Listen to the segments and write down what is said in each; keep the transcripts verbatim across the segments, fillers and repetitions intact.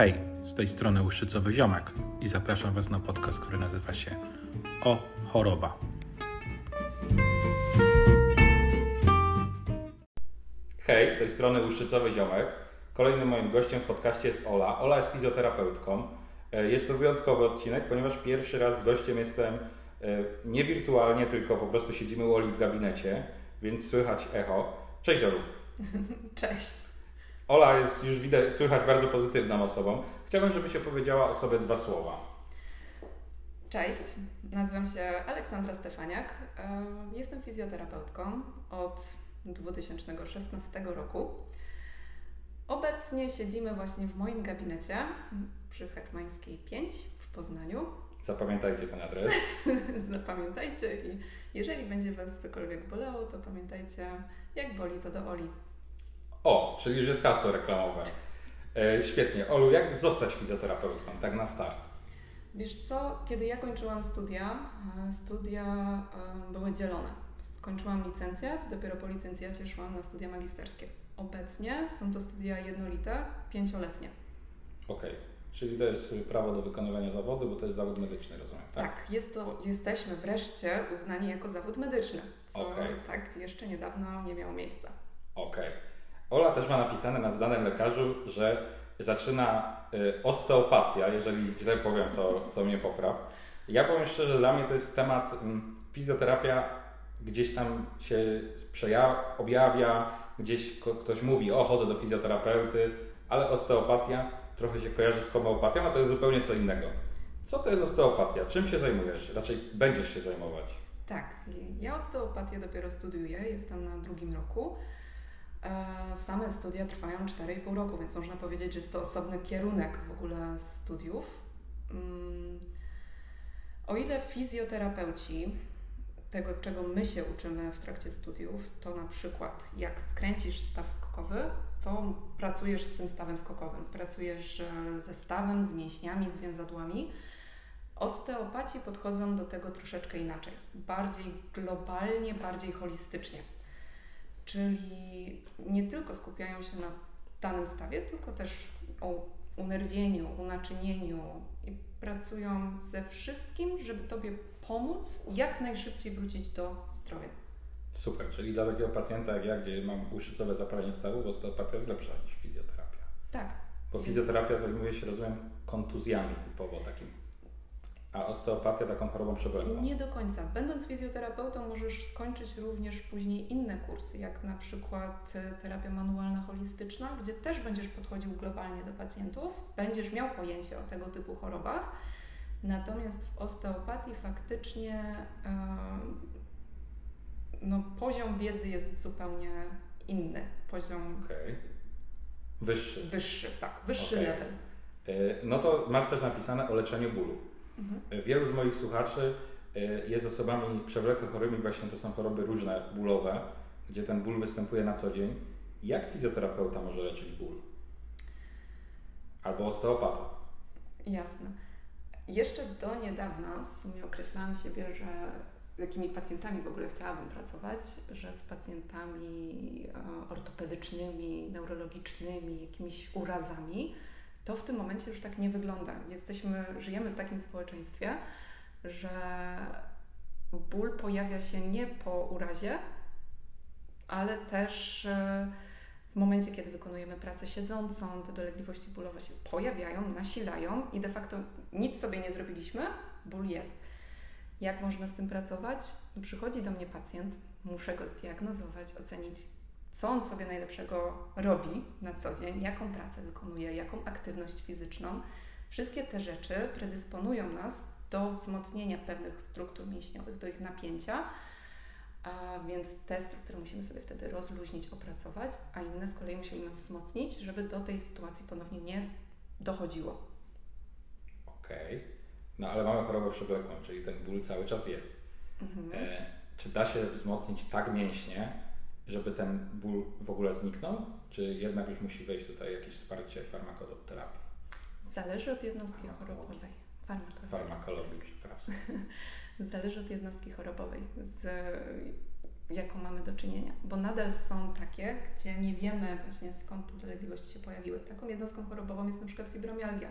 Hej, z tej strony Łuszczycowy Ziomek i zapraszam Was na podcast, który nazywa się O Choroba. Hej, z tej strony Łuszczycowy Ziomek. Kolejnym moim gościem w podcaście jest Ola. Ola jest fizjoterapeutką. Jest to wyjątkowy odcinek, ponieważ pierwszy raz z gościem jestem nie wirtualnie, tylko po prostu siedzimy u Oli w gabinecie, więc słychać echo. Cześć Olu. Cześć. Ola jest już widać, słychać bardzo pozytywną osobą. Chciałbym, żebyś opowiedziała o sobie dwa słowa. Cześć, nazywam się Aleksandra Stefaniak. Jestem fizjoterapeutką od dwa tysiące szesnastego roku. Obecnie siedzimy właśnie w moim gabinecie przy Hetmańskiej pięć w Poznaniu. Zapamiętajcie ten adres. Zapamiętajcie i jeżeli będzie Was cokolwiek bolało, to pamiętajcie, jak boli, to do Oli. O, czyli już jest hasło reklamowe. E, świetnie. Olu, jak zostać fizjoterapeutką, tak na start? Wiesz co, kiedy ja kończyłam studia, studia były dzielone. Skończyłam licencjat, dopiero po licencjacie szłam na studia magisterskie. Obecnie są to studia jednolite, pięcioletnie. Okej. Okay. Czyli to jest prawo do wykonywania zawodu, bo to jest zawód medyczny, rozumiem, tak? Tak, jest to, jesteśmy wreszcie uznani jako zawód medyczny, co okay. tak jeszcze niedawno nie miało miejsca. Okej. Okay. Ola też ma napisane na zdanym lekarzu, że zaczyna y, osteopatia, jeżeli źle powiem, to, to mnie popraw. Ja powiem szczerze, dla mnie to jest temat, m, fizjoterapia gdzieś tam się przeja- objawia, gdzieś ko- ktoś mówi, o, chodzę do fizjoterapeuty, ale osteopatia trochę się kojarzy z homeopatią, a to jest zupełnie co innego. Co to jest osteopatia? Czym się zajmujesz? Raczej będziesz się zajmować. Tak, ja osteopatię dopiero studiuję, jestem na drugim roku. Same studia trwają cztery i pół roku, więc można powiedzieć, że jest to osobny kierunek w ogóle studiów. O ile fizjoterapeuci, tego czego my się uczymy w trakcie studiów, to na przykład jak skręcisz staw skokowy, to pracujesz z tym stawem skokowym, pracujesz ze stawem, z mięśniami, z więzadłami. Osteopaci podchodzą do tego troszeczkę inaczej, bardziej globalnie, bardziej holistycznie. Czyli nie tylko skupiają się na danym stawie, tylko też o unerwieniu, unaczynieniu i pracują ze wszystkim, żeby Tobie pomóc jak najszybciej wrócić do zdrowia. Super, czyli dla takiego pacjenta jak ja, gdzie mam uszycowe zapalenie stawów, osteopatia jest lepsza niż fizjoterapia. Tak. Bo fizjoterapia zajmuje się, rozumiem, kontuzjami typowo takim, a osteopatia taką chorobą przewlekłą. Nie do końca. Będąc fizjoterapeutą możesz skończyć również później inne kursy, jak na przykład terapia manualna holistyczna, gdzie też będziesz podchodził globalnie do pacjentów, będziesz miał pojęcie o tego typu chorobach, natomiast w osteopatii faktycznie yy, no, poziom wiedzy jest zupełnie inny. Poziom okay. wyższy. Wyższy, tak. Wyższy okay. level. No to masz też napisane o leczeniu bólu. Mhm. Wielu z moich słuchaczy jest osobami przewlekle chorymi, właśnie to są choroby różne, bólowe, gdzie ten ból występuje na co dzień. Jak fizjoterapeuta może leczyć ból? Albo osteopata. Jasne. Jeszcze do niedawna w sumie określałam siebie, że z jakimi pacjentami w ogóle chciałabym pracować, że z pacjentami ortopedycznymi, neurologicznymi, jakimiś urazami, to w tym momencie już tak nie wygląda. Jesteśmy, żyjemy w takim społeczeństwie, że ból pojawia się nie po urazie, ale też w momencie, kiedy wykonujemy pracę siedzącą, te dolegliwości bólowe się pojawiają, nasilają i de facto nic sobie nie zrobiliśmy, ból jest. Jak można z tym pracować? Przychodzi do mnie pacjent, muszę go zdiagnozować, ocenić, co on sobie najlepszego robi na co dzień, jaką pracę wykonuje, jaką aktywność fizyczną. Wszystkie te rzeczy predysponują nas do wzmocnienia pewnych struktur mięśniowych, do ich napięcia, a więc te struktury musimy sobie wtedy rozluźnić, opracować, a inne z kolei musimy wzmocnić, żeby do tej sytuacji ponownie nie dochodziło. Okej. Okay. No ale mamy chorobę przewlekłą, czyli ten ból cały czas jest. Mhm. E, czy da się wzmocnić tak mięśnie, żeby ten ból w ogóle zniknął? Czy jednak już musi wejść tutaj jakieś wsparcie farmakoterapii? Zależy od jednostki chorobowej. Farmakologii. Farmakologii, przepraszam. Zależy od jednostki chorobowej. Z jaką mamy do czynienia, bo nadal są takie, gdzie nie wiemy właśnie skąd te dolegliwości się pojawiły. Taką jednostką chorobową jest na przykład fibromialgia.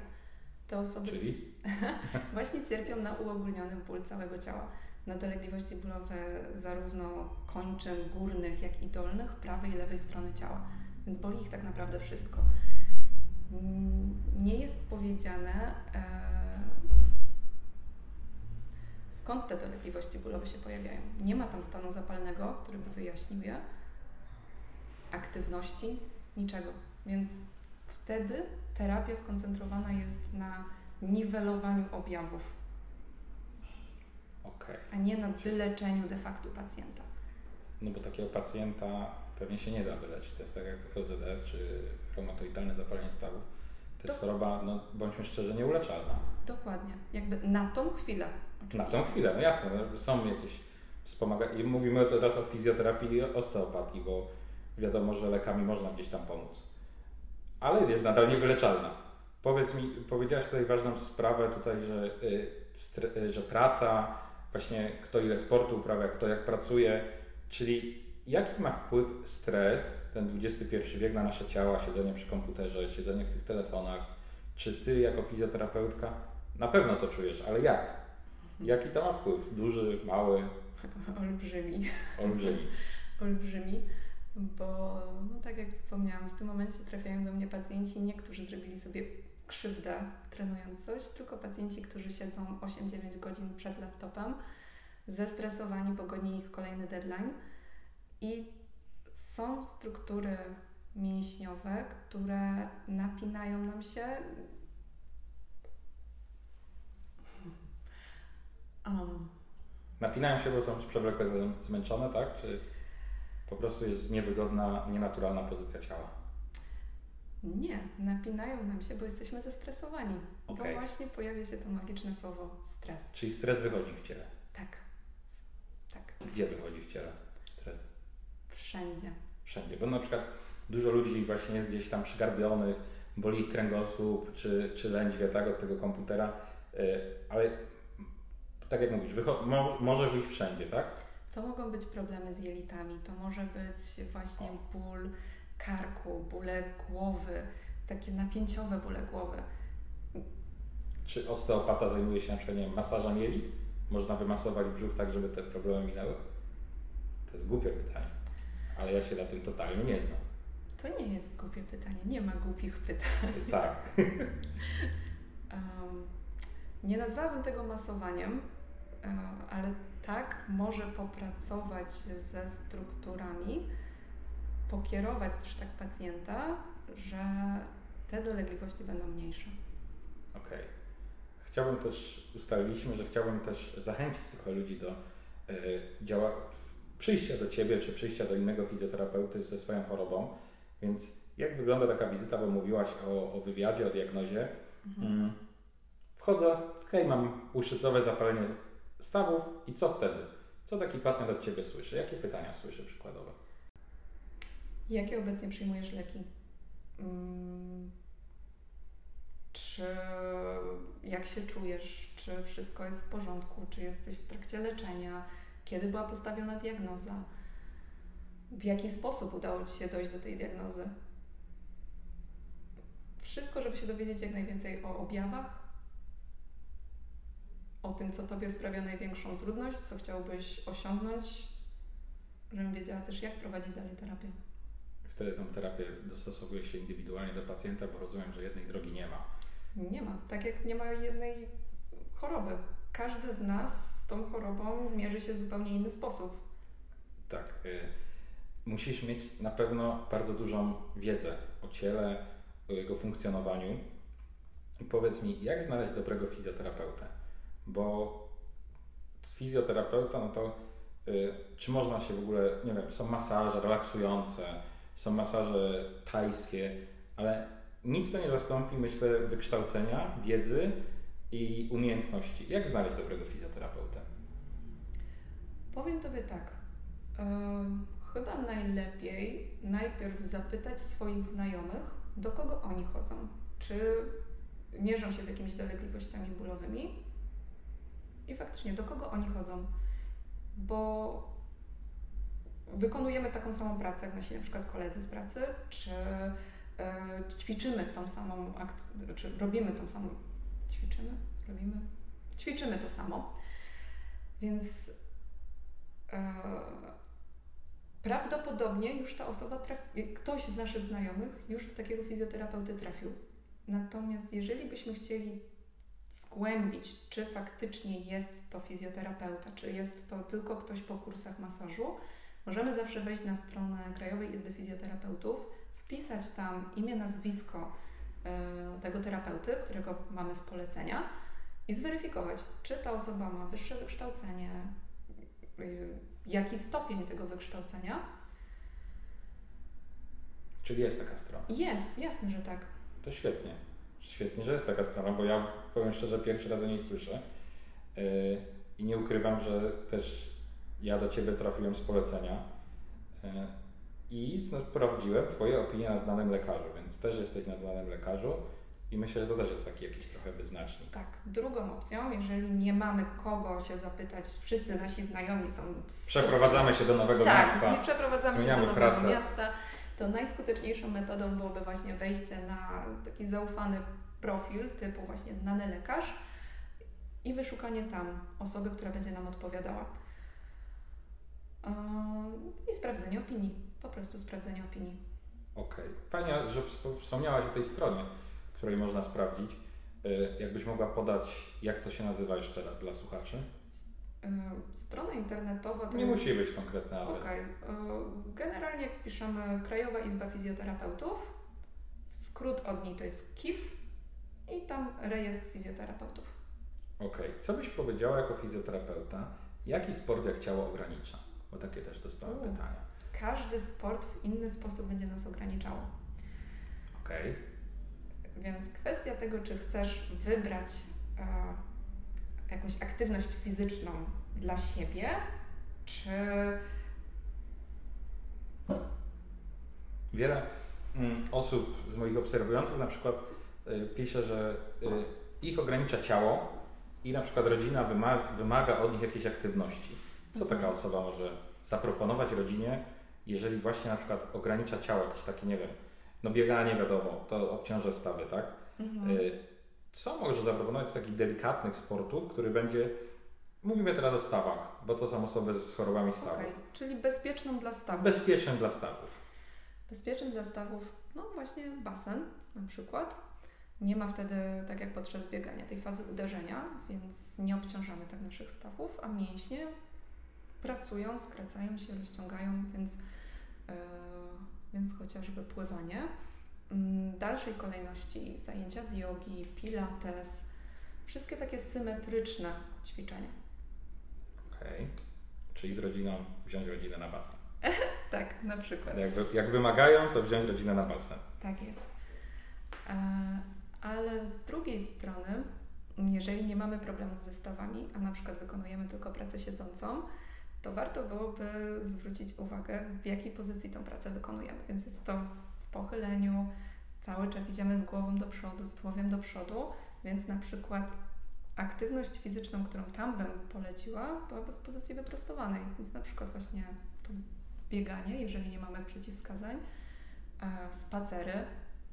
Te osoby Czyli? właśnie cierpią na uogólniony ból całego ciała, na dolegliwości bólowe zarówno kończyn górnych, jak i dolnych, prawej i lewej strony ciała, więc boli ich tak naprawdę wszystko. Nie jest powiedziane, e, skąd te dolegliwości bólowe się pojawiają. Nie ma tam stanu zapalnego, który by wyjaśnił je, aktywności, niczego. Więc wtedy terapia skoncentrowana jest na niwelowaniu objawów, okay. a nie na wyleczeniu de facto pacjenta. No bo takiego pacjenta pewnie się nie da wyleczyć. To jest tak jak R Z S czy reumatoidalne zapalenie stawów. To jest to... choroba, no bądźmy szczerzy, nieuleczalna. Dokładnie. Jakby na tą chwilę. Na tą chwilę, no jasne. Są jakieś wspomagania. I mówimy teraz o fizjoterapii i osteopatii, bo wiadomo, że lekami można gdzieś tam pomóc. Ale jest nadal niewyleczalna. Powiedz mi, powiedziałaś tutaj ważną sprawę tutaj, że, yy, że praca, właśnie kto ile sportu uprawia, kto jak pracuje, czyli jaki ma wpływ stres, ten dwudziesty pierwszy wiek na nasze ciała, siedzenie przy komputerze, siedzenie w tych telefonach, czy ty jako fizjoterapeutka na pewno to czujesz, ale jak? Jaki to ma wpływ? Duży, mały? Olbrzymi. Olbrzymi. Olbrzymi. Bo no tak jak wspomniałam, w tym momencie trafiają do mnie pacjenci, nie którzy zrobili sobie krzywdę trenując coś, tylko pacjenci, którzy siedzą osiem dziewięć godzin przed laptopem, zestresowani, bo goni ich kolejny deadline i są struktury mięśniowe, które napinają nam się. Um. Napinają się, bo są przewlekle zmęczone, tak? Czy... Po prostu jest niewygodna, nienaturalna pozycja ciała. Nie, napinają nam się, bo jesteśmy zestresowani. Okay. Bo właśnie pojawia się to magiczne słowo stres. Czyli stres wychodzi w ciele. Tak. tak. Gdzie wychodzi w ciele stres? Wszędzie. Wszędzie, bo na przykład dużo ludzi właśnie jest gdzieś tam przygarbionych, boli ich kręgosłup czy, czy lędźwie, tak, od tego komputera, yy, ale tak jak mówisz, wycho- mo- może wyjść wszędzie, tak? To mogą być problemy z jelitami, to może być właśnie ból karku, bóle głowy, takie napięciowe bóle głowy. Czy osteopata zajmuje się na przykład, nie wiem, masażem jelit? Można wymasować brzuch tak, żeby te problemy minęły? To jest głupie pytanie, ale ja się na tym totalnie nie znam. To nie jest głupie pytanie, nie ma głupich pytań. Tak. um, nie nazwałabym tego masowaniem, ale tak, może popracować ze strukturami, pokierować też tak pacjenta, że te dolegliwości będą mniejsze. Okej. Okay. Chciałbym też, ustaliliśmy, że chciałbym też zachęcić trochę ludzi do yy, działa, przyjścia do Ciebie, czy przyjścia do innego fizjoterapeuty ze swoją chorobą, więc jak wygląda taka wizyta, bo mówiłaś o, o wywiadzie, o diagnozie. Mhm. Yy, wchodzę, hej, mam uszycowe zapalenie stawów i co wtedy? Co taki pacjent od Ciebie słyszy? Jakie pytania słyszy przykładowo? Jakie obecnie przyjmujesz leki? Hmm. Czy jak się czujesz? Czy wszystko jest w porządku? Czy jesteś w trakcie leczenia? Kiedy była postawiona diagnoza? W jaki sposób udało Ci się dojść do tej diagnozy? Wszystko, żeby się dowiedzieć jak najwięcej o objawach, o tym, co Tobie sprawia największą trudność, co chciałbyś osiągnąć, żebym wiedziała też, jak prowadzić dalej terapię. Wtedy tą terapię dostosowuje się indywidualnie do pacjenta, bo rozumiem, że jednej drogi nie ma. Nie ma. Tak jak nie ma jednej choroby. Każdy z nas z tą chorobą zmierzy się w zupełnie inny sposób. Tak. Y, musisz mieć na pewno bardzo dużą wiedzę o ciele, o jego funkcjonowaniu. I powiedz mi, jak znaleźć dobrego fizjoterapeutę? Bo fizjoterapeuta, no to yy, czy można się w ogóle, nie wiem, są masaże relaksujące, są masaże tajskie, ale nic to nie zastąpi, myślę, wykształcenia, wiedzy i umiejętności. Jak znaleźć dobrego fizjoterapeutę? Powiem Tobie tak, yy, chyba najlepiej najpierw zapytać swoich znajomych, do kogo oni chodzą, czy mierzą się z jakimiś dolegliwościami bólowymi. I faktycznie, do kogo oni chodzą, bo wykonujemy taką samą pracę, jak nasi na przykład koledzy z pracy, czy y, ćwiczymy tą samą, czy robimy tą samą, ćwiczymy, robimy, ćwiczymy to samo, więc y, prawdopodobnie już ta osoba, trafi, ktoś z naszych znajomych już do takiego fizjoterapeuty trafił. Natomiast jeżeli byśmy chcieli zgłębić, czy faktycznie jest to fizjoterapeuta, czy jest to tylko ktoś po kursach masażu, możemy zawsze wejść na stronę Krajowej Izby Fizjoterapeutów, wpisać tam imię, nazwisko y, tego terapeuty, którego mamy z polecenia i zweryfikować, czy ta osoba ma wyższe wykształcenie, y, jaki stopień tego wykształcenia. Czyli jest taka strona? Jest, jasne, że tak. To świetnie. Świetnie, że jest taka strona, bo ja powiem szczerze, pierwszy raz o niej słyszę yy, i nie ukrywam, że też ja do Ciebie trafiłem z polecenia yy, i sprawdziłem Twoje opinie na znanym lekarzu, więc też jesteś na znanym lekarzu i myślę, że to też jest taki jakiś trochę wyznacznik. Tak, drugą opcją, jeżeli nie mamy kogo się zapytać, wszyscy nasi znajomi są... Przeprowadzamy się do nowego tak, miasta, tak, nie przeprowadzamy się do nowego pracę. miasta, to najskuteczniejszą metodą byłoby właśnie wejście na taki zaufany profil typu właśnie znany lekarz i wyszukanie tam osoby, która będzie nam odpowiadała. I sprawdzenie opinii, po prostu sprawdzenie opinii. Okej. Fajnie, że wspomniałaś o tej stronie, której można sprawdzić. Jakbyś mogła podać, jak to się nazywa jeszcze raz dla słuchaczy? Strona internetowa to nie jest... musi być konkretna adres. Okay. Generalnie jak wpiszemy Krajowa Izba Fizjoterapeutów, skrót od niej to jest K I F i tam rejestr fizjoterapeutów. Okej. Okay. Co byś powiedziała jako fizjoterapeuta, jaki sport jak ciało ogranicza? Bo takie też dostałem U. pytania. Każdy sport w inny sposób będzie nas ograniczał. Okej. Okay. Więc kwestia tego, czy chcesz wybrać e, jakąś aktywność fizyczną dla siebie, czy... Wiele osób z moich obserwujących na przykład pisze, że ich ogranicza ciało i na przykład rodzina wymaga od nich jakiejś aktywności. Co taka osoba może zaproponować rodzinie, jeżeli właśnie na przykład ogranicza ciało jakieś takie, nie wiem, no bieganie wiadomo, to obciąża stawy, tak? Mhm. Co możesz zaproponować z takich delikatnych sportów, który będzie, mówimy teraz o stawach, bo to są osoby z chorobami stawów. Okay, czyli bezpieczną dla stawów. Bezpiecznym dla stawów. Bezpiecznym dla stawów, no właśnie basen na przykład. Nie ma wtedy, tak jak podczas biegania, tej fazy uderzenia, więc nie obciążamy tak naszych stawów, a mięśnie pracują, skracają się, rozciągają, więc, yy, więc chociażby pływanie. Dalszej kolejności zajęcia z jogi, pilates, wszystkie takie symetryczne ćwiczenia. Okej, okay. Czyli z rodziną wziąć rodzinę na basen. Tak, na przykład. Jak, wy, jak wymagają, to wziąć rodzinę na basen. Tak jest. E, ale z drugiej strony, jeżeli nie mamy problemów ze stawami, a na przykład wykonujemy tylko pracę siedzącą, to warto byłoby zwrócić uwagę, w jakiej pozycji tą pracę wykonujemy, więc jest to pochyleniu, cały czas idziemy z głową do przodu, z tułowiem do przodu, więc na przykład aktywność fizyczną, którą tam bym poleciła, byłaby w pozycji wyprostowanej, więc na przykład właśnie to bieganie, jeżeli nie mamy przeciwwskazań, spacery,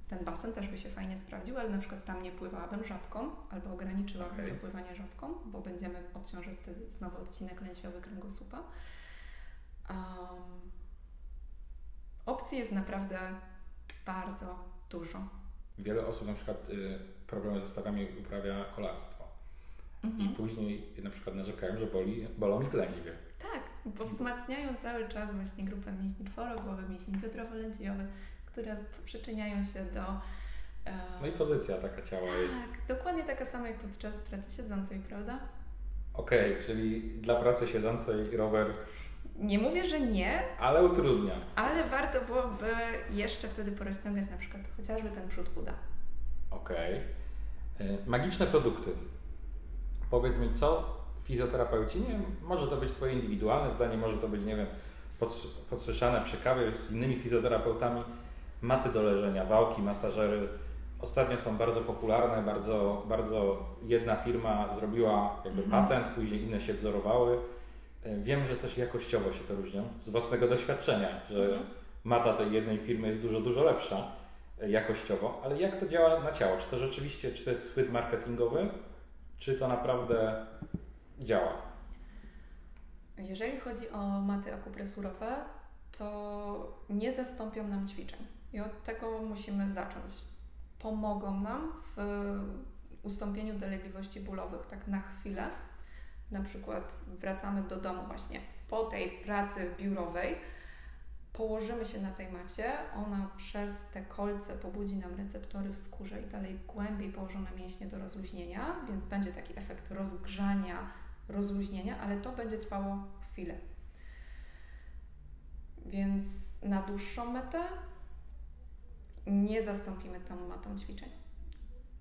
ten basen też by się fajnie sprawdził, ale na przykład tam nie pływałabym żabką albo ograniczyłabym okay. to pływanie żabką, bo będziemy obciążać ten znowu odcinek lędźwiowy kręgosłupa. Um, opcji jest naprawdę bardzo dużo. Wiele osób na przykład y, problem ze stawami uprawia kolarstwo. Mhm. I później na przykład narzekają, że boli, bolą ich lędźwie. Tak, bo wzmacniają cały czas właśnie grupę mięśni czworogłowych, mięśni biodrowo-lędźwiowych, które przyczyniają się do... Y... No i pozycja taka ciała tak, jest. Tak, dokładnie taka sama jak podczas pracy siedzącej, prawda? Okej, okay, czyli dla pracy siedzącej rower... Nie mówię, że nie, ale utrudnia. Ale warto byłoby jeszcze wtedy porozciągać na przykład chociażby ten przód uda. Okej. Okay. Magiczne produkty. Powiedz mi, co fizjoterapeuci, nie wiem, może to być Twoje indywidualne zdanie, może to być, nie wiem, podsłyszane przy kawie z innymi fizjoterapeutami, maty do leżenia, wałki, masażery. Ostatnio są bardzo popularne, bardzo, bardzo jedna firma zrobiła jakby mhm. patent, później inne się wzorowały. Wiem, że też jakościowo się to różnią z własnego doświadczenia, że mhm. mata tej jednej firmy jest dużo, dużo lepsza jakościowo, ale jak to działa na ciało? Czy to rzeczywiście, czy to jest chwyt marketingowy, czy to naprawdę działa? Jeżeli chodzi o maty akupresurowe, to nie zastąpią nam ćwiczeń i od tego musimy zacząć. Pomogą nam w ustąpieniu dolegliwości bólowych tak na chwilę. Na przykład wracamy do domu właśnie po tej pracy biurowej, położymy się na tej macie, ona przez te kolce pobudzi nam receptory w skórze i dalej głębiej położone mięśnie do rozluźnienia, więc będzie taki efekt rozgrzania, rozluźnienia, ale to będzie trwało chwilę. Więc na dłuższą metę nie zastąpimy tą matą ćwiczeń.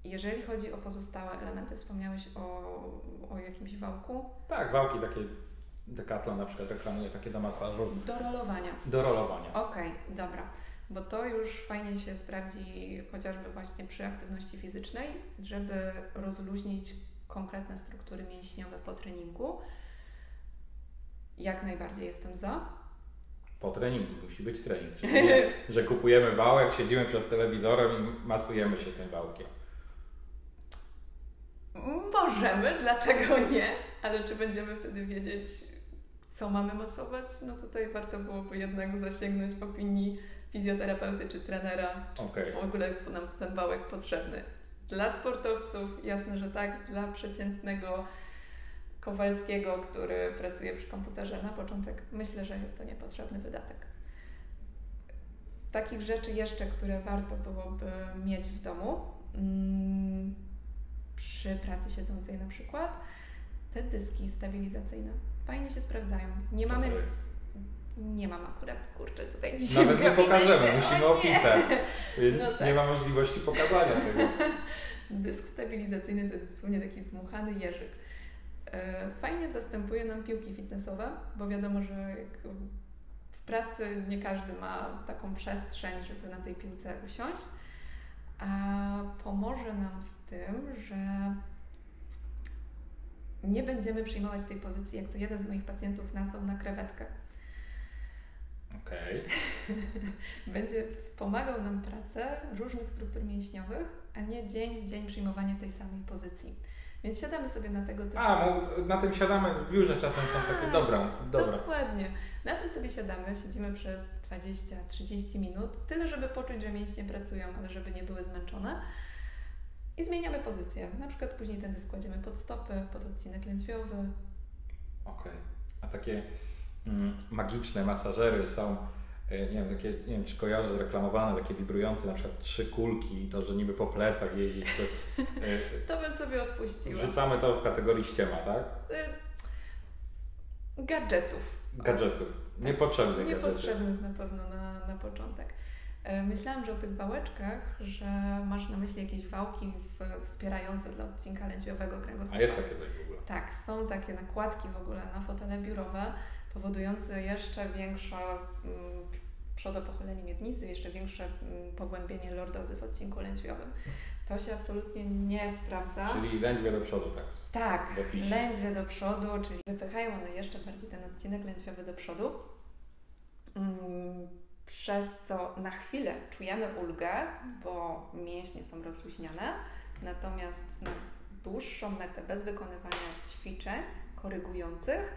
Jeżeli chodzi o pozostałe elementy, wspomniałeś o, o jakimś wałku? Tak, wałki takie, Decathlon na przykład reklamuje takie do masażu. Do rolowania. Do rolowania. Okej, okay, dobra, bo to już fajnie się sprawdzi chociażby właśnie przy aktywności fizycznej, żeby rozluźnić konkretne struktury mięśniowe po treningu. Jak najbardziej jestem za. Po treningu, musi być trening, że kupujemy wałek, siedzimy przed telewizorem i masujemy się tym wałkiem. Możemy, dlaczego nie? Ale czy będziemy wtedy wiedzieć, co mamy masować? No tutaj warto byłoby jednak zasięgnąć opinii fizjoterapeuty czy trenera, czy okay. w ogóle jest nam ten wałek potrzebny. Dla sportowców jasne, że tak, dla przeciętnego Kowalskiego, który pracuje przy komputerze na początek, myślę, że jest to niepotrzebny wydatek. Takich rzeczy jeszcze, które warto byłoby mieć w domu, mm, przy pracy siedzącej na przykład, te dyski stabilizacyjne fajnie się sprawdzają. Nie Co mamy... To jest? Nie mam akurat, kurczę, tutaj dzisiaj nawet nie pokażemy, musimy opisać, więc no tak. nie ma możliwości pokazania tego. Dysk stabilizacyjny to jest dosłownie taki dmuchany jeżyk. Fajnie zastępuje nam piłki fitnessowe, bo wiadomo, że jak w pracy nie każdy ma taką przestrzeń, żeby na tej piłce usiąść, a pomoże nam w tym, że nie będziemy przyjmować tej pozycji, jak to jeden z moich pacjentów nazwał, na krewetkę. Okej. Okay. Będzie wspomagał nam pracę różnych struktur mięśniowych, a nie dzień w dzień przyjmowanie tej samej pozycji. Więc siadamy sobie na tego typu... A, na tym siadamy w biurze czasem są takie, dobra, dobra. Dokładnie. Na tym sobie siadamy, siedzimy przez dwadzieścia trzydzieści minut, tyle żeby poczuć, że mięśnie pracują, ale żeby nie były zmęczone. I zmieniamy pozycję. Na przykład później ten dysk kładziemy pod stopy, pod odcinek lędźwiowy. Okej. Okay. A takie mm, magiczne masażery są, nie wiem, takie, nie wiem, czy kojarzę, zreklamowane, takie wibrujące, na przykład trzy kulki i to, że niby po plecach jeździć. To, to bym sobie odpuściła. Wrzucamy to w kategorii ściema, tak? Gadżetów. Gadżetów. Niepotrzebnych gadżetów. Niepotrzebnych na pewno na, na początek. Myślałam, że o tych wałeczkach, że masz na myśli jakieś wałki w, wspierające dla odcinka lędźwiowego kręgosłupa. A jest takie coś w ogóle? Tak, są takie nakładki w ogóle na fotele biurowe, powodujące jeszcze większe mm, przodopochylenie miednicy, jeszcze większe mm, pogłębienie lordozy w odcinku lędźwiowym. To się absolutnie nie sprawdza. Czyli lędźwie do przodu, tak? Tak, do lędźwie do przodu, czyli wypychają one jeszcze bardziej ten odcinek lędźwiowy do przodu. Mm. Przez co na chwilę czujemy ulgę, bo mięśnie są rozluźniane, natomiast na dłuższą metę, bez wykonywania ćwiczeń korygujących,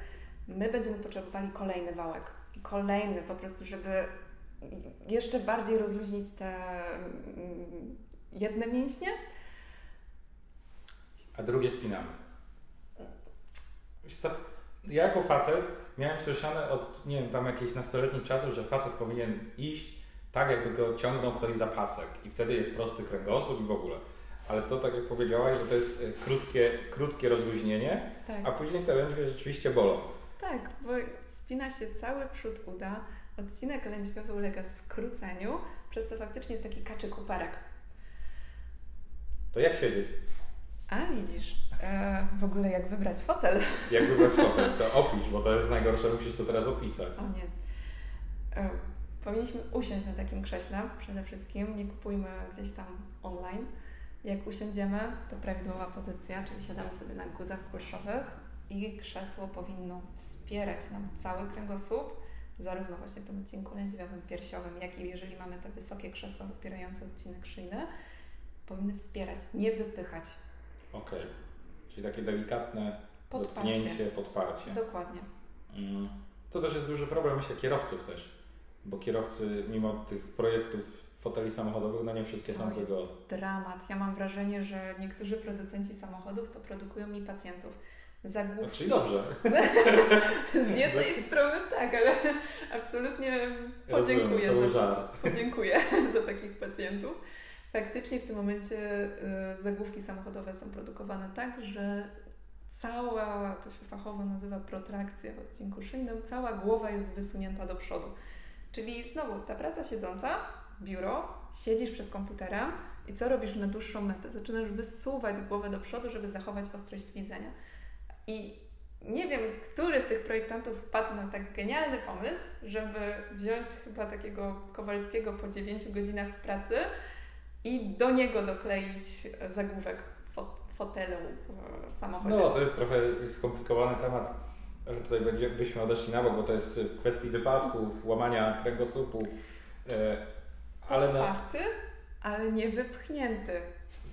my będziemy potrzebowali kolejny wałek i kolejny po prostu, żeby jeszcze bardziej rozluźnić te jedne mięśnie. A drugie spinamy. Wiesz co? Ja jako facet miałem słyszane od, nie wiem, tam jakichś nastoletnich czasów, że facet powinien iść tak, jakby go ciągnął ktoś za pasek i wtedy jest prosty kręgosłup i w ogóle. Ale to, tak jak powiedziałaś, że to jest krótkie, krótkie rozluźnienie, tak. A później te lędźwie rzeczywiście bolą. Tak, bo spina się cały przód uda, odcinek lędźwiowy ulega skróceniu, przez co faktycznie jest taki kaczy kuparek. To jak siedzieć? A widzisz, e, w ogóle jak wybrać fotel. Jak wybrać fotel, to opisz, bo to jest najgorsze, musisz to teraz opisać. O nie. E, powinniśmy usiąść na takim krześle przede wszystkim, nie kupujmy gdzieś tam online. Jak usiądziemy, to prawidłowa pozycja, czyli siadamy sobie na guzach kulszowych, i krzesło powinno wspierać nam cały kręgosłup, zarówno właśnie w tym odcinku lędźwiowym, piersiowym, jak i jeżeli mamy te wysokie krzesła popierające odcinek szyjny, powinny wspierać, nie wypychać. Okej, okay. Czyli takie delikatne podparcie. Dotknięcie, podparcie. Dokładnie. To też jest duży problem, myślę, kierowców też, bo kierowcy mimo tych projektów foteli samochodowych, no nie wszystkie to są tego. To jest dramat. Ja mam wrażenie, że niektórzy producenci samochodów to produkują mi pacjentów. Zagłupki. Czyli dobrze. Z jednej strony tak, ale absolutnie podziękuję, Rozumiem, za, podziękuję za takich pacjentów. Faktycznie w tym momencie zagłówki samochodowe są produkowane tak, że cała, to się fachowo nazywa protrakcja w odcinku szyjnym, cała głowa jest wysunięta do przodu. Czyli znowu ta praca siedząca, biuro, siedzisz przed komputerem i co robisz na dłuższą metę? Zaczynasz wysuwać głowę do przodu, żeby zachować ostrość widzenia. I nie wiem, który z tych projektantów wpadł na tak genialny pomysł, żeby wziąć chyba takiego Kowalskiego po dziewięciu godzinach pracy i do niego dokleić zagłówek fotelu w samochodzie. No, to jest trochę skomplikowany temat, ale tutaj byśmy odeszli na bok, bo to jest w kwestii wypadków, łamania kręgosłupu. Ale na... Otwarty, ale nie wypchnięty.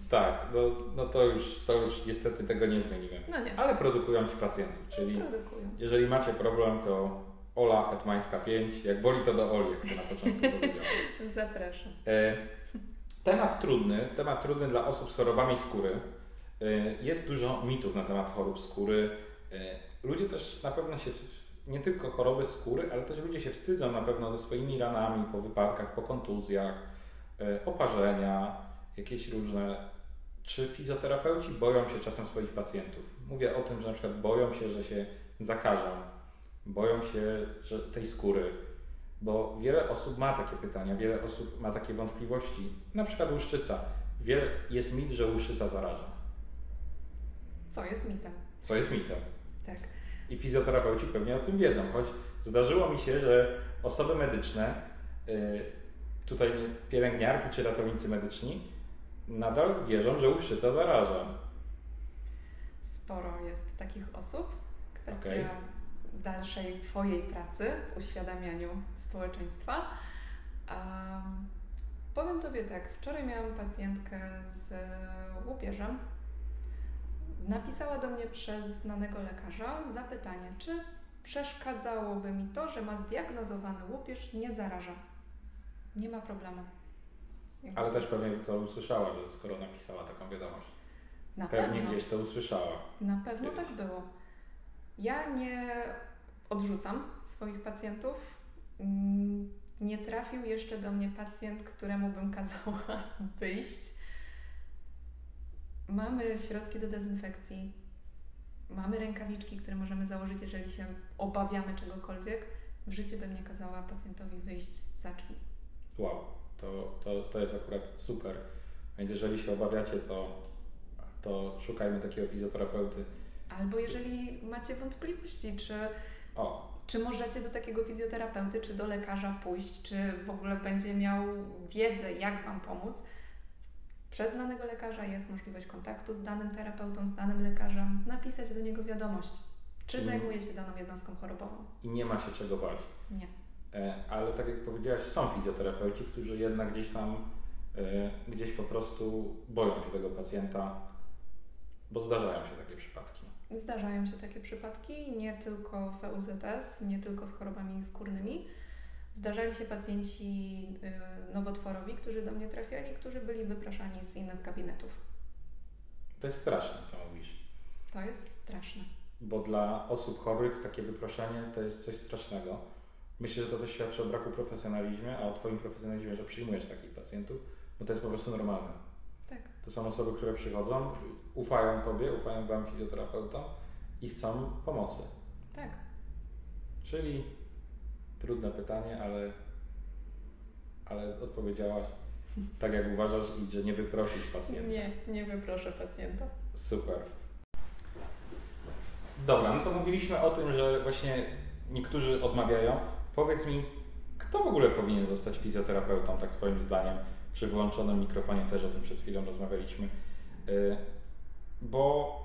Tak, no, no to, już, to już niestety tego nie zmienimy. No nie. Ale produkują Ci pacjentów, czyli produkują. Jeżeli macie problem, to Ola, Hetmańska pięć, jak boli to do Oli, jak to na początku powiedziałem. Zapraszam. E, temat trudny, temat trudny dla osób z chorobami skóry. E, jest dużo mitów na temat chorób skóry. E, ludzie też na pewno się, nie tylko choroby skóry, ale też ludzie się wstydzą na pewno ze swoimi ranami po wypadkach, po kontuzjach, e, oparzenia, jakieś różne. Czy fizjoterapeuci boją się czasem swoich pacjentów? Mówię o tym, że na przykład boją się, że się zakażą, boją się że tej skóry, bo wiele osób ma takie pytania, wiele osób ma takie wątpliwości. Na przykład łuszczyca. Wiele, jest mit, że łuszczyca zaraża. Co jest mitem. Co jest mitem. Tak. I fizjoterapeuci pewnie o tym wiedzą, choć zdarzyło mi się, że osoby medyczne, tutaj pielęgniarki czy ratownicy medyczni, nadal wierzą, że łuszczyca zaraża. Sporo jest takich osób. Kwestia okay. dalszej Twojej pracy w uświadamianiu społeczeństwa. Um, powiem Tobie tak, wczoraj miałam pacjentkę z łupieżem. Napisała do mnie przez znanego lekarza zapytanie, czy przeszkadzałoby mi to, że ma zdiagnozowany łupież, nie zaraża. Nie ma problemu. Ale też pewnie to usłyszała, że skoro napisała taką wiadomość. Na pewnie pewno. Gdzieś to usłyszała. Na pewno kiedyś. Tak było. Ja nie odrzucam swoich pacjentów. Nie trafił jeszcze do mnie pacjent, któremu bym kazała wyjść. Mamy środki do dezynfekcji. Mamy rękawiczki, które możemy założyć, jeżeli się obawiamy czegokolwiek. W życiu bym nie kazała pacjentowi wyjść za drzwi. Wow. To, to, to jest akurat super, więc jeżeli się obawiacie, to, to szukajmy takiego fizjoterapeuty. Albo jeżeli macie wątpliwości, czy, czy możecie do takiego fizjoterapeuty, czy do lekarza pójść, czy w ogóle będzie miał wiedzę, jak Wam pomóc, przez znanego lekarza jest możliwość kontaktu z danym terapeutą, z danym lekarzem, napisać do niego wiadomość, czy mm. zajmuje się daną jednostką chorobową. I nie ma się czego bać. Nie. Ale tak jak powiedziałaś, są fizjoterapeuci, którzy jednak gdzieś tam, gdzieś po prostu boją się tego pacjenta, bo zdarzają się takie przypadki. Zdarzają się takie przypadki, nie tylko w U Z S, nie tylko z chorobami skórnymi. Zdarzali się pacjenci nowotworowi, którzy do mnie trafiali, którzy byli wypraszani z innych gabinetów. To jest straszne, co mówisz. To jest straszne. Bo dla osób chorych takie wyproszenie to jest coś strasznego. Myślę, że to też świadczy o braku profesjonalizmie, a o Twoim profesjonalizmie, że przyjmujesz takich pacjentów, bo to jest po prostu normalne. Tak. To są osoby, które przychodzą, ufają Tobie, ufają Wam fizjoterapeutom i chcą pomocy. Tak. Czyli trudne pytanie, ale, ale odpowiedziałaś tak, jak uważasz i że nie wyprosisz pacjenta. Nie, nie wyproszę pacjenta. Super. Dobra, no to mówiliśmy o tym, że właśnie niektórzy odmawiają. Powiedz mi, kto w ogóle powinien zostać fizjoterapeutą, tak Twoim zdaniem? Przy wyłączonym mikrofonie też o tym przed chwilą rozmawialiśmy. Bo,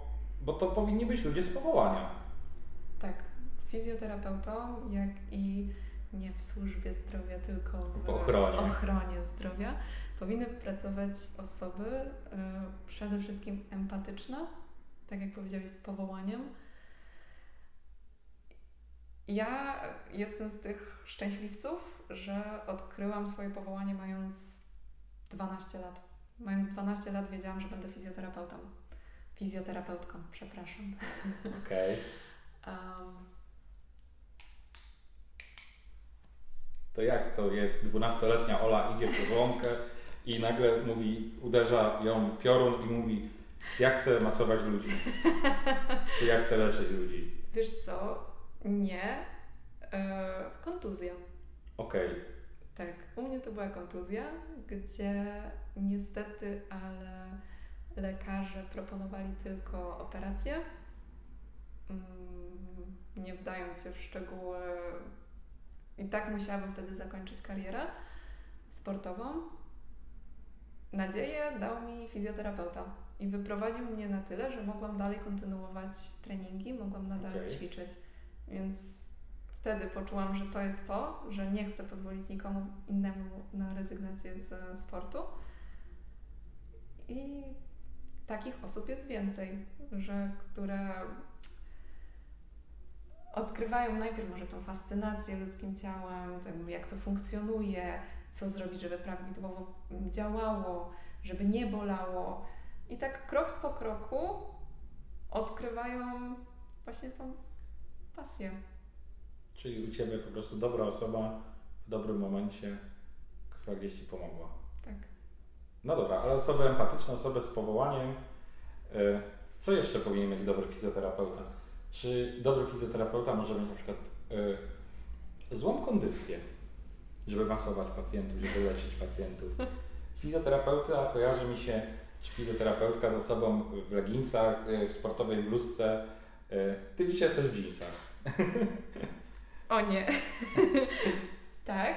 bo to powinni być ludzie z powołania. fizjoterapeutą, jak i nie w służbie zdrowia, tylko w, w ochronie. ochronie zdrowia powinny pracować osoby y, przede wszystkim empatyczne, tak jak powiedziałeś, z powołaniem. Ja jestem z tych szczęśliwców, że odkryłam swoje powołanie mając dwanaście lat. Mając dwanaście lat wiedziałam, że będę fizjoterapeutą. Fizjoterapeutką, przepraszam. Okej. Okay. um, To jak to jest? dwunastoletnia Ola idzie po łąkę i nagle mówi, uderza ją piorun i mówi: ja chcę masować ludzi. Czy ja chcę leczyć ludzi? Wiesz co? Nie. Eee, kontuzja. Okej. Okay. Tak, u mnie to była kontuzja, gdzie niestety, ale lekarze proponowali tylko operację. Mm, nie wdając się w szczegóły. I tak musiałabym wtedy zakończyć karierę sportową. Nadzieję dał mi fizjoterapeuta i wyprowadził mnie na tyle, że mogłam dalej kontynuować treningi, mogłam nadal okay. ćwiczyć. Więc wtedy poczułam, że to jest to, że nie chcę pozwolić nikomu innemu na rezygnację ze sportu. I takich osób jest więcej, że które... odkrywają najpierw może tą fascynację ludzkim ciałem, tym, jak to funkcjonuje, co zrobić, żeby prawidłowo działało, żeby nie bolało. I tak krok po kroku odkrywają właśnie tą pasję. Czyli u Ciebie po prostu dobra osoba w dobrym momencie, która gdzieś Ci pomogła. Tak. No dobra, ale osoby empatyczne, osoby z powołaniem. Co jeszcze powinien mieć dobry fizjoterapeuta? Czy dobry fizjoterapeuta może mieć na przykład y, złą kondycję, żeby masować pacjentów, żeby leczyć pacjentów? Fizjoterapeuta kojarzy mi się, czy fizjoterapeutka, z osobą w leginsach, y, w sportowej bluzce. Y, ty dzisiaj jesteś w jeansach. O nie. Tak.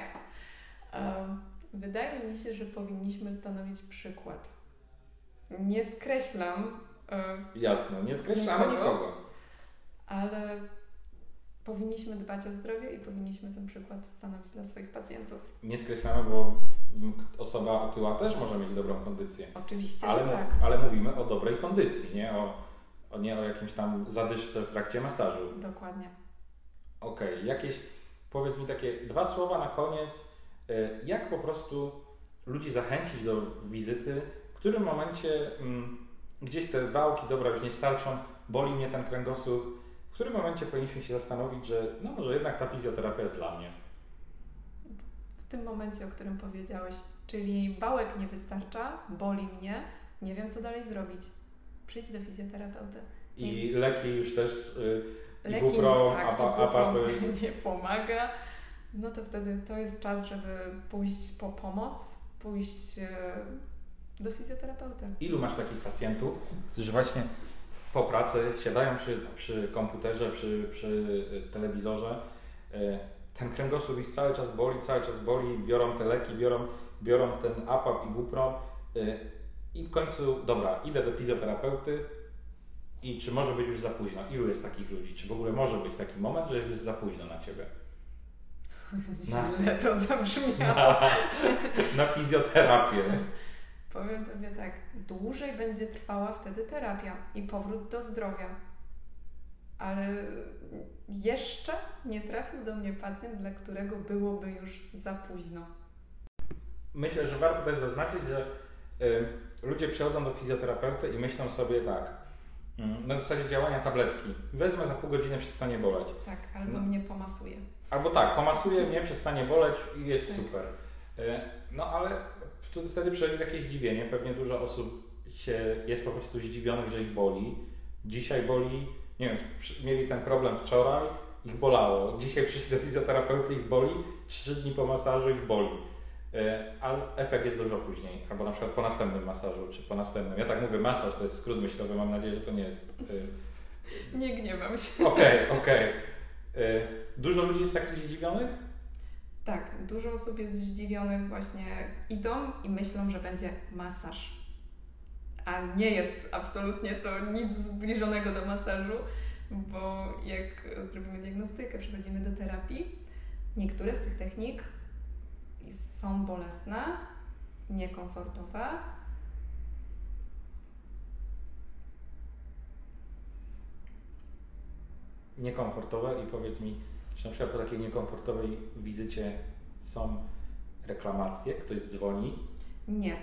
Um, wydaje mi się, że powinniśmy stanowić przykład. Nie skreślam. Y, Jasne, nie skreślamy nikogo. nikogo. Ale powinniśmy dbać o zdrowie i powinniśmy ten przykład stanowić dla swoich pacjentów. Nie skreślamy, bo osoba otyła też może mieć dobrą kondycję. Oczywiście, ale, że tak. Ale mówimy o dobrej kondycji, nie o, o, nie o jakimś tam zadyszce w trakcie masażu. Dokładnie. Okej, okay. Jakieś, powiedz mi takie dwa słowa na koniec, jak po prostu ludzi zachęcić do wizyty, w którym momencie mm, gdzieś te wałki dobra już nie starczą, boli mnie ten kręgosłup, w którym momencie powinniśmy się zastanowić, że no może jednak ta fizjoterapia jest dla mnie? W tym momencie, o którym powiedziałeś, czyli wałek nie wystarcza, boli mnie, nie wiem co dalej zrobić. Przyjdź do fizjoterapeuty. I jest... leki już też, yy, leki, ibupro, tak, apa, apapy. Nie pomaga. No to wtedy to jest czas, żeby pójść po pomoc, pójść yy, do fizjoterapeuty. Ilu masz takich pacjentów, że właśnie po pracy siadają przy, przy komputerze, przy, przy telewizorze, ten kręgosłup ich cały czas boli, cały czas boli, biorą te leki, biorą, biorą ten apap i bupro i w końcu, dobra, idę do fizjoterapeuty i czy może być już za późno? Ilu jest takich ludzi? Czy w ogóle może być taki moment, że jest za późno na Ciebie? Źle to zabrzmiało. Na, na fizjoterapię. Powiem Tobie tak, dłużej będzie trwała wtedy terapia i powrót do zdrowia. Ale jeszcze nie trafił do mnie pacjent, dla którego byłoby już za późno. Myślę, że warto też zaznaczyć, że y, ludzie przychodzą do fizjoterapeuty i myślą sobie tak, y, na zasadzie działania tabletki. Wezmę, za pół godziny przestanie boleć. Tak, albo no. mnie pomasuje. Albo tak, pomasuje mnie, przestanie boleć i jest tak. super. Y, no ale... Wtedy przychodzi takie zdziwienie, pewnie dużo osób się, jest po prostu zdziwionych, że ich boli. Dzisiaj boli, nie wiem, mieli ten problem wczoraj, ich bolało. Dzisiaj przyszli do fizjoterapeuty, ich boli, trzy dni po masażu ich boli. Ale efekt jest dużo później, albo na przykład po następnym masażu, czy po następnym. Ja tak mówię, masaż to jest skrót myślowy, mam nadzieję, że to nie jest... Nie gniewam się. Okej, okay, okej. Okay. Dużo ludzi jest takich zdziwionych? Tak, dużo osób jest zdziwionych, właśnie idą i myślą, że będzie masaż, a nie jest absolutnie to nic zbliżonego do masażu. bo jak zrobimy diagnostykę, przechodzimy do terapii, niektóre z tych technik są bolesne, niekomfortowe. Niekomfortowe i powiedz mi, czy na przykład po takiej niekomfortowej wizycie są reklamacje, ktoś dzwoni? Nie.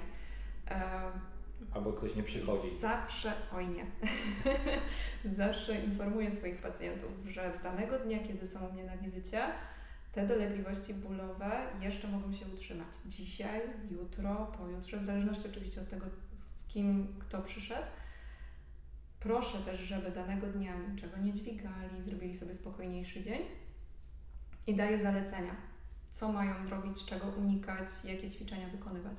Albo ktoś nie przychodzi. Zawsze, oj nie, zawsze informuję swoich pacjentów, że danego dnia, kiedy są u mnie na wizycie, te dolegliwości bólowe jeszcze mogą się utrzymać. Dzisiaj, jutro, pojutrze, w zależności oczywiście od tego, z kim kto przyszedł. Proszę też, żeby danego dnia niczego nie dźwigali, zrobili sobie spokojniejszy dzień i daję zalecenia, co mają robić, czego unikać, jakie ćwiczenia wykonywać.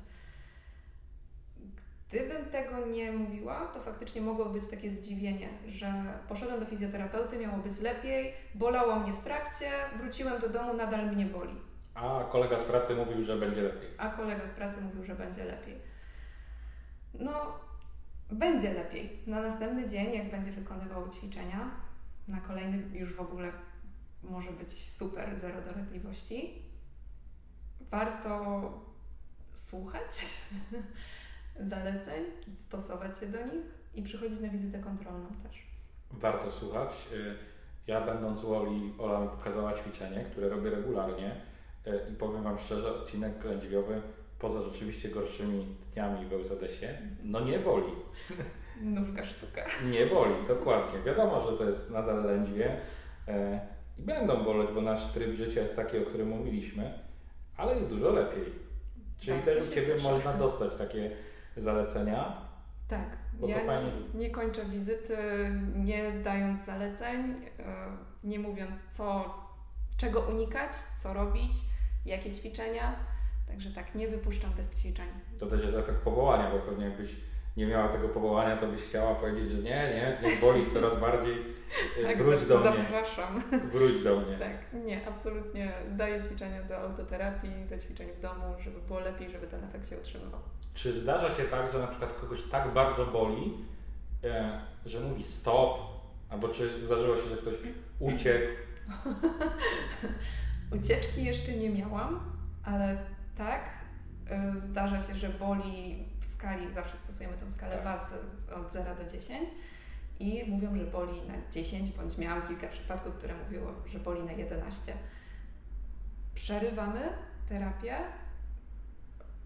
Gdybym tego nie mówiła, to faktycznie mogło być takie zdziwienie, że poszedłem do fizjoterapeuty, miało być lepiej, bolało mnie w trakcie, wróciłem do domu, nadal mnie boli. A kolega z pracy mówił, że będzie lepiej. A kolega z pracy mówił, że będzie lepiej. No, będzie lepiej. Na następny dzień, jak będzie wykonywał ćwiczenia, na kolejny już w ogóle może być super, zero dolegliwości. Warto słuchać zaleceń, stosować się do nich i przychodzić na wizytę kontrolną też. Warto słuchać. Ja będąc u Oli, Ola mi pokazała ćwiczenie, które robię regularnie i powiem Wam szczerze, odcinek lędźwiowy poza rzeczywiście gorszymi dniami w R Z S-ie, no nie boli. Nówka sztuka. Nie boli, dokładnie. Wiadomo, że to jest nadal lędźwie i będą boleć, bo nasz tryb życia jest taki, o którym mówiliśmy, ale jest dużo lepiej. Czyli tak, też u Ciebie cieszę. Można dostać takie zalecenia? Tak. Bo ja to fajnie... nie kończę wizyty nie dając zaleceń, nie mówiąc co, czego unikać, co robić, jakie ćwiczenia. Także tak, nie wypuszczam bez ćwiczeń. To też jest efekt powołania, bo pewnie jakbyś nie miała tego powołania, to byś chciała powiedzieć, że nie, nie, niech boli coraz bardziej, tak, wróć do mnie. Zapraszam. Wróć do mnie. Tak, nie, absolutnie daję ćwiczenia do autoterapii, do ćwiczeń w domu, żeby było lepiej, żeby ten efekt się utrzymywał. Czy zdarza się tak, że na przykład kogoś tak bardzo boli, że mówi stop, albo czy zdarzyło się, że ktoś uciekł? Ucieczki jeszcze nie miałam, ale tak, zdarza się, że boli w skali, zawsze stosujemy tę skalę tak. V A S od zera do dziesięciu i mówią, że boli na dziesięć, bądź miałam kilka przypadków, które mówiło, że boli na jedenaście. Przerywamy terapię,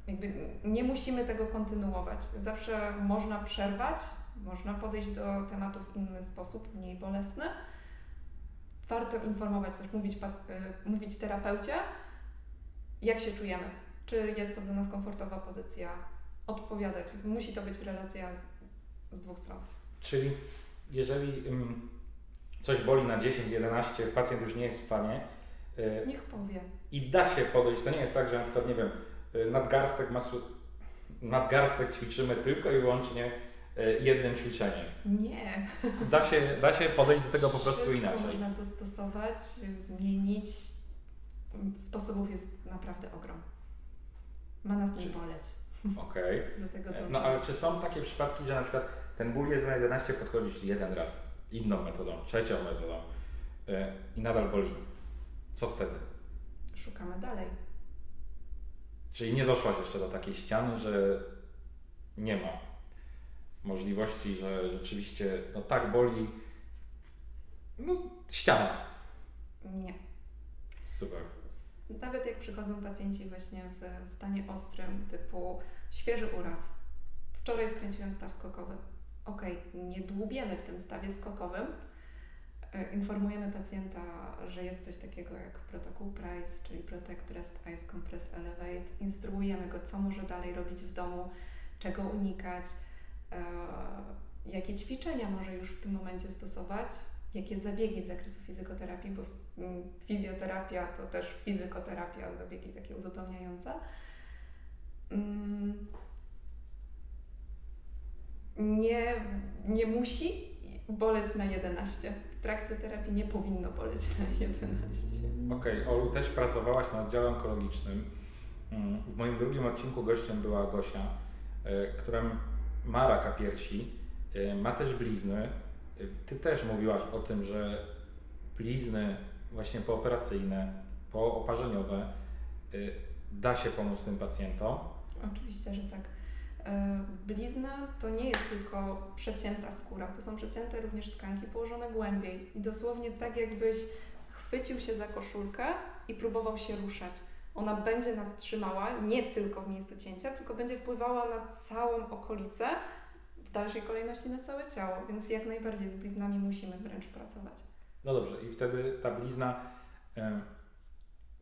jakby nie musimy tego kontynuować. Zawsze można przerwać, można podejść do tematu w inny sposób, mniej bolesny. Warto informować, też mówić, mówić terapeucie, jak się czujemy, czy jest to dla nas komfortowa pozycja, odpowiadać. Musi to być relacja z dwóch stron. Czyli jeżeli um, coś boli na dziesięć, jedenaście, pacjent już nie jest w stanie. Yy, Niech powie. I da się podejść. To nie jest tak, że na przykład, nie wiem, nadgarstek, masu... nadgarstek ćwiczymy tylko i wyłącznie yy, jednym ćwiczeniem. Nie. Da się, da się podejść do tego po prostu wszystko inaczej. Można dostosować, zmienić. Sposobów jest naprawdę ogrom. Ma nas nie boleć. Okej. Okay. No ale czy są takie przypadki, że na przykład ten ból jest na jedenaście, podchodzisz jeden raz, inną metodą, trzecią metodą yy, i nadal boli? Co wtedy? Szukamy dalej. Czyli nie doszłaś jeszcze do takiej ściany, że nie ma możliwości, że rzeczywiście no tak boli, no ściana. Nie. Super. Nawet jak przychodzą pacjenci właśnie w stanie ostrym, typu świeży uraz. Wczoraj skręciłem staw skokowy. Okej, okay, nie dłubiemy w tym stawie skokowym. Informujemy pacjenta, że jest coś takiego jak protokół PRICE, czyli Protect, Rest, Ice, Compress, Elevate. Instruujemy go, co może dalej robić w domu, czego unikać, jakie ćwiczenia może już w tym momencie stosować, jakie zabiegi z zakresu fizykoterapii, bo fizjoterapia to też fizykoterapia, zabiegi takie uzupełniające. Nie, nie musi boleć na jedenaście. W trakcie terapii nie powinno boleć na jedenaście. Okej, okay, Olu, też pracowałaś na oddziale onkologicznym. W moim drugim odcinku gościem była Gosia, która ma raka piersi, ma też blizny. Ty też mówiłaś o tym, że blizny właśnie pooperacyjne, pooparzeniowe da się pomóc tym pacjentom? Oczywiście, że tak. Blizna to nie jest tylko przecięta skóra, to są przecięte również tkanki położone głębiej i dosłownie tak jakbyś chwycił się za koszulkę i próbował się ruszać. Ona będzie nas trzymała nie tylko w miejscu cięcia, tylko będzie wpływała na całą okolicę, w dalszej kolejności na całe ciało, więc jak najbardziej z bliznami musimy wręcz pracować. No dobrze, i wtedy ta blizna,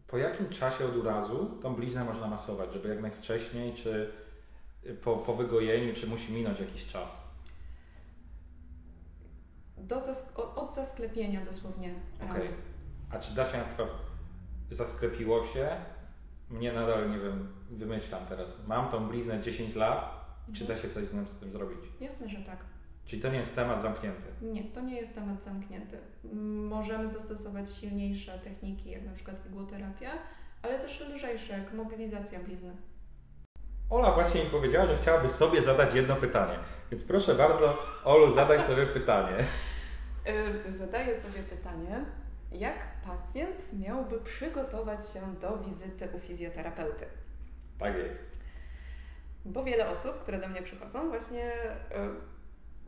po jakim czasie od urazu tą bliznę można masować, żeby jak najwcześniej, czy po, po wygojeniu, czy musi minąć jakiś czas? Do zask- od zasklepienia dosłownie rany. Okay. A czy da się na przykład, zasklepiło się, mnie nadal, nie wiem, wymyślam teraz, mam tą bliznę dziesięć lat, mhm. czy da się coś z nią z tym zrobić? Jasne, że tak. Czyli to nie jest temat zamknięty? Nie, to nie jest temat zamknięty. Możemy zastosować silniejsze techniki, jak na przykład igłoterapia, ale też lżejsze, jak mobilizacja blizny. Ola właśnie mi powiedziała, że chciałaby sobie zadać jedno pytanie, więc proszę bardzo, Olu, zadaj sobie pytanie. Zadaję sobie pytanie, jak pacjent miałby przygotować się do wizyty u fizjoterapeuty? Tak jest. Bo wiele osób, które do mnie przychodzą, właśnie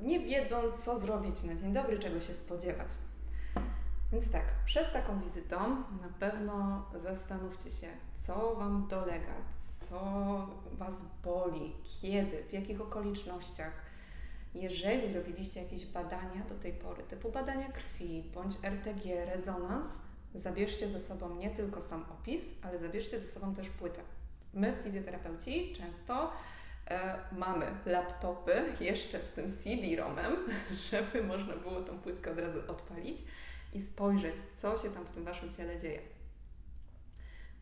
nie wiedzą, co zrobić na dzień dobry, czego się spodziewać. Więc tak, przed taką wizytą na pewno zastanówcie się, co Wam dolega, co Was boli, kiedy, w jakich okolicznościach. Jeżeli robiliście jakieś badania do tej pory, typu badania krwi, bądź R T G, rezonans, zabierzcie ze sobą nie tylko sam opis, ale zabierzcie ze sobą też płytę. My, fizjoterapeuci, często e, mamy laptopy jeszcze z tym C D-romem, żeby można było tą płytkę od razu odpalić i spojrzeć, co się tam w tym Waszym ciele dzieje.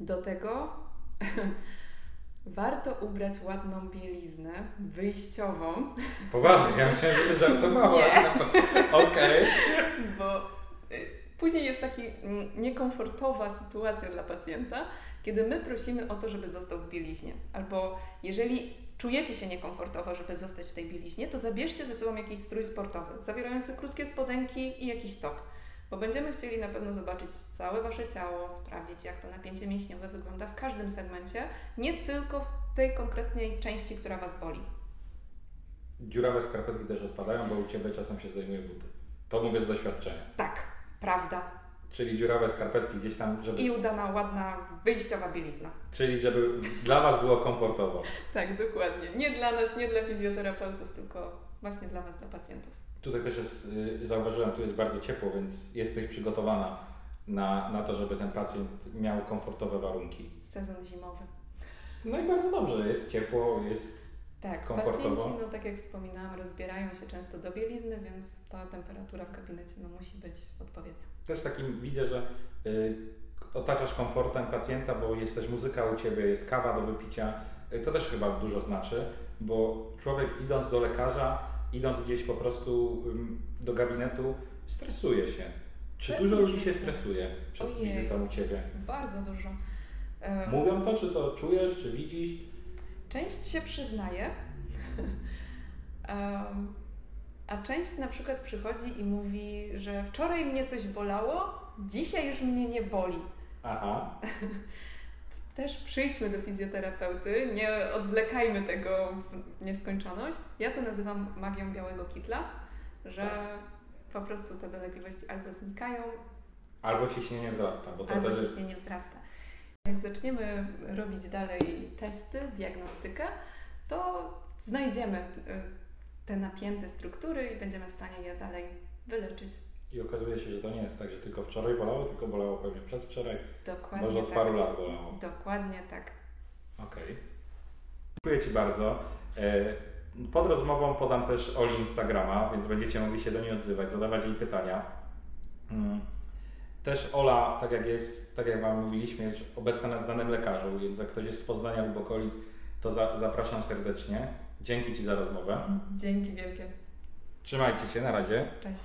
Do tego warto ubrać ładną bieliznę wyjściową. Poważnie, ja myślałam, że żartowała. Okej. Bo później jest taka niekomfortowa sytuacja dla pacjenta, kiedy my prosimy o to, żeby został w bieliźnie. Albo jeżeli czujecie się niekomfortowo, żeby zostać w tej bieliźnie, to zabierzcie ze sobą jakiś strój sportowy, zawierający krótkie spodenki i jakiś top. Bo będziemy chcieli na pewno zobaczyć całe Wasze ciało, sprawdzić, jak to napięcie mięśniowe wygląda w każdym segmencie, nie tylko w tej konkretnej części, która Was boli. Dziurawe skarpetki też odpadają, bo u Ciebie czasem się zdejmuje buty. To mówię z doświadczenia. Tak, prawda. Czyli dziurawe skarpetki gdzieś tam, żeby... I udana, ładna, wyjściowa bielizna. Czyli żeby dla Was było komfortowo. Tak, dokładnie. Nie dla nas, nie dla fizjoterapeutów, tylko właśnie dla Was, dla pacjentów. Tutaj też jest, zauważyłem, tu jest bardzo ciepło, więc jesteś przygotowana na, na to, żeby ten pacjent miał komfortowe warunki. Sezon zimowy. No i bardzo dobrze, jest ciepło, jest tak, komfortowo. Tak, pacjenci, no tak jak wspominałam, rozbierają się często do bielizny, więc ta temperatura w gabinecie no, musi być odpowiednia. Też takim widzę, że y, otaczasz komfortem pacjenta, bo jest też muzyka u Ciebie, jest kawa do wypicia. To też chyba dużo znaczy, bo człowiek idąc do lekarza, idąc gdzieś po prostu do gabinetu, stresuje się. Czy Pewnie. dużo ludzi się stresuje przed Ojej, wizytą u Ciebie? Bardzo dużo. Mówią to, czy to czujesz, czy widzisz? Część się przyznaje, a część na przykład przychodzi i mówi, że wczoraj mnie coś bolało, dzisiaj już mnie nie boli. Aha. Też przyjdźmy do fizjoterapeuty, nie odwlekajmy tego w nieskończoność. Ja to nazywam magią białego kitla, że tak. po prostu te dolegliwości albo znikają, albo ciśnienie wzrasta. Bo to albo też ciśnienie jest... wzrasta. Jak zaczniemy robić dalej testy, diagnostykę, to znajdziemy te napięte struktury i będziemy w stanie je dalej wyleczyć. I okazuje się, że to nie jest tak, że tylko wczoraj bolało, tylko bolało pewnie przedwczoraj. Dokładnie Może od tak. paru lat bolało. Dokładnie tak. Okej. Okay. Dziękuję Ci bardzo. Pod rozmową podam też Oli Instagrama, więc będziecie mogli się do niej odzywać, zadawać jej pytania. Też Ola, tak jak jest, tak jak Wam mówiliśmy, jest obecna na znanym lekarzu, więc jak ktoś jest z Poznania lub okolic, to za, zapraszam serdecznie. Dzięki Ci za rozmowę. Dzięki wielkie. Trzymajcie się, na razie. Cześć.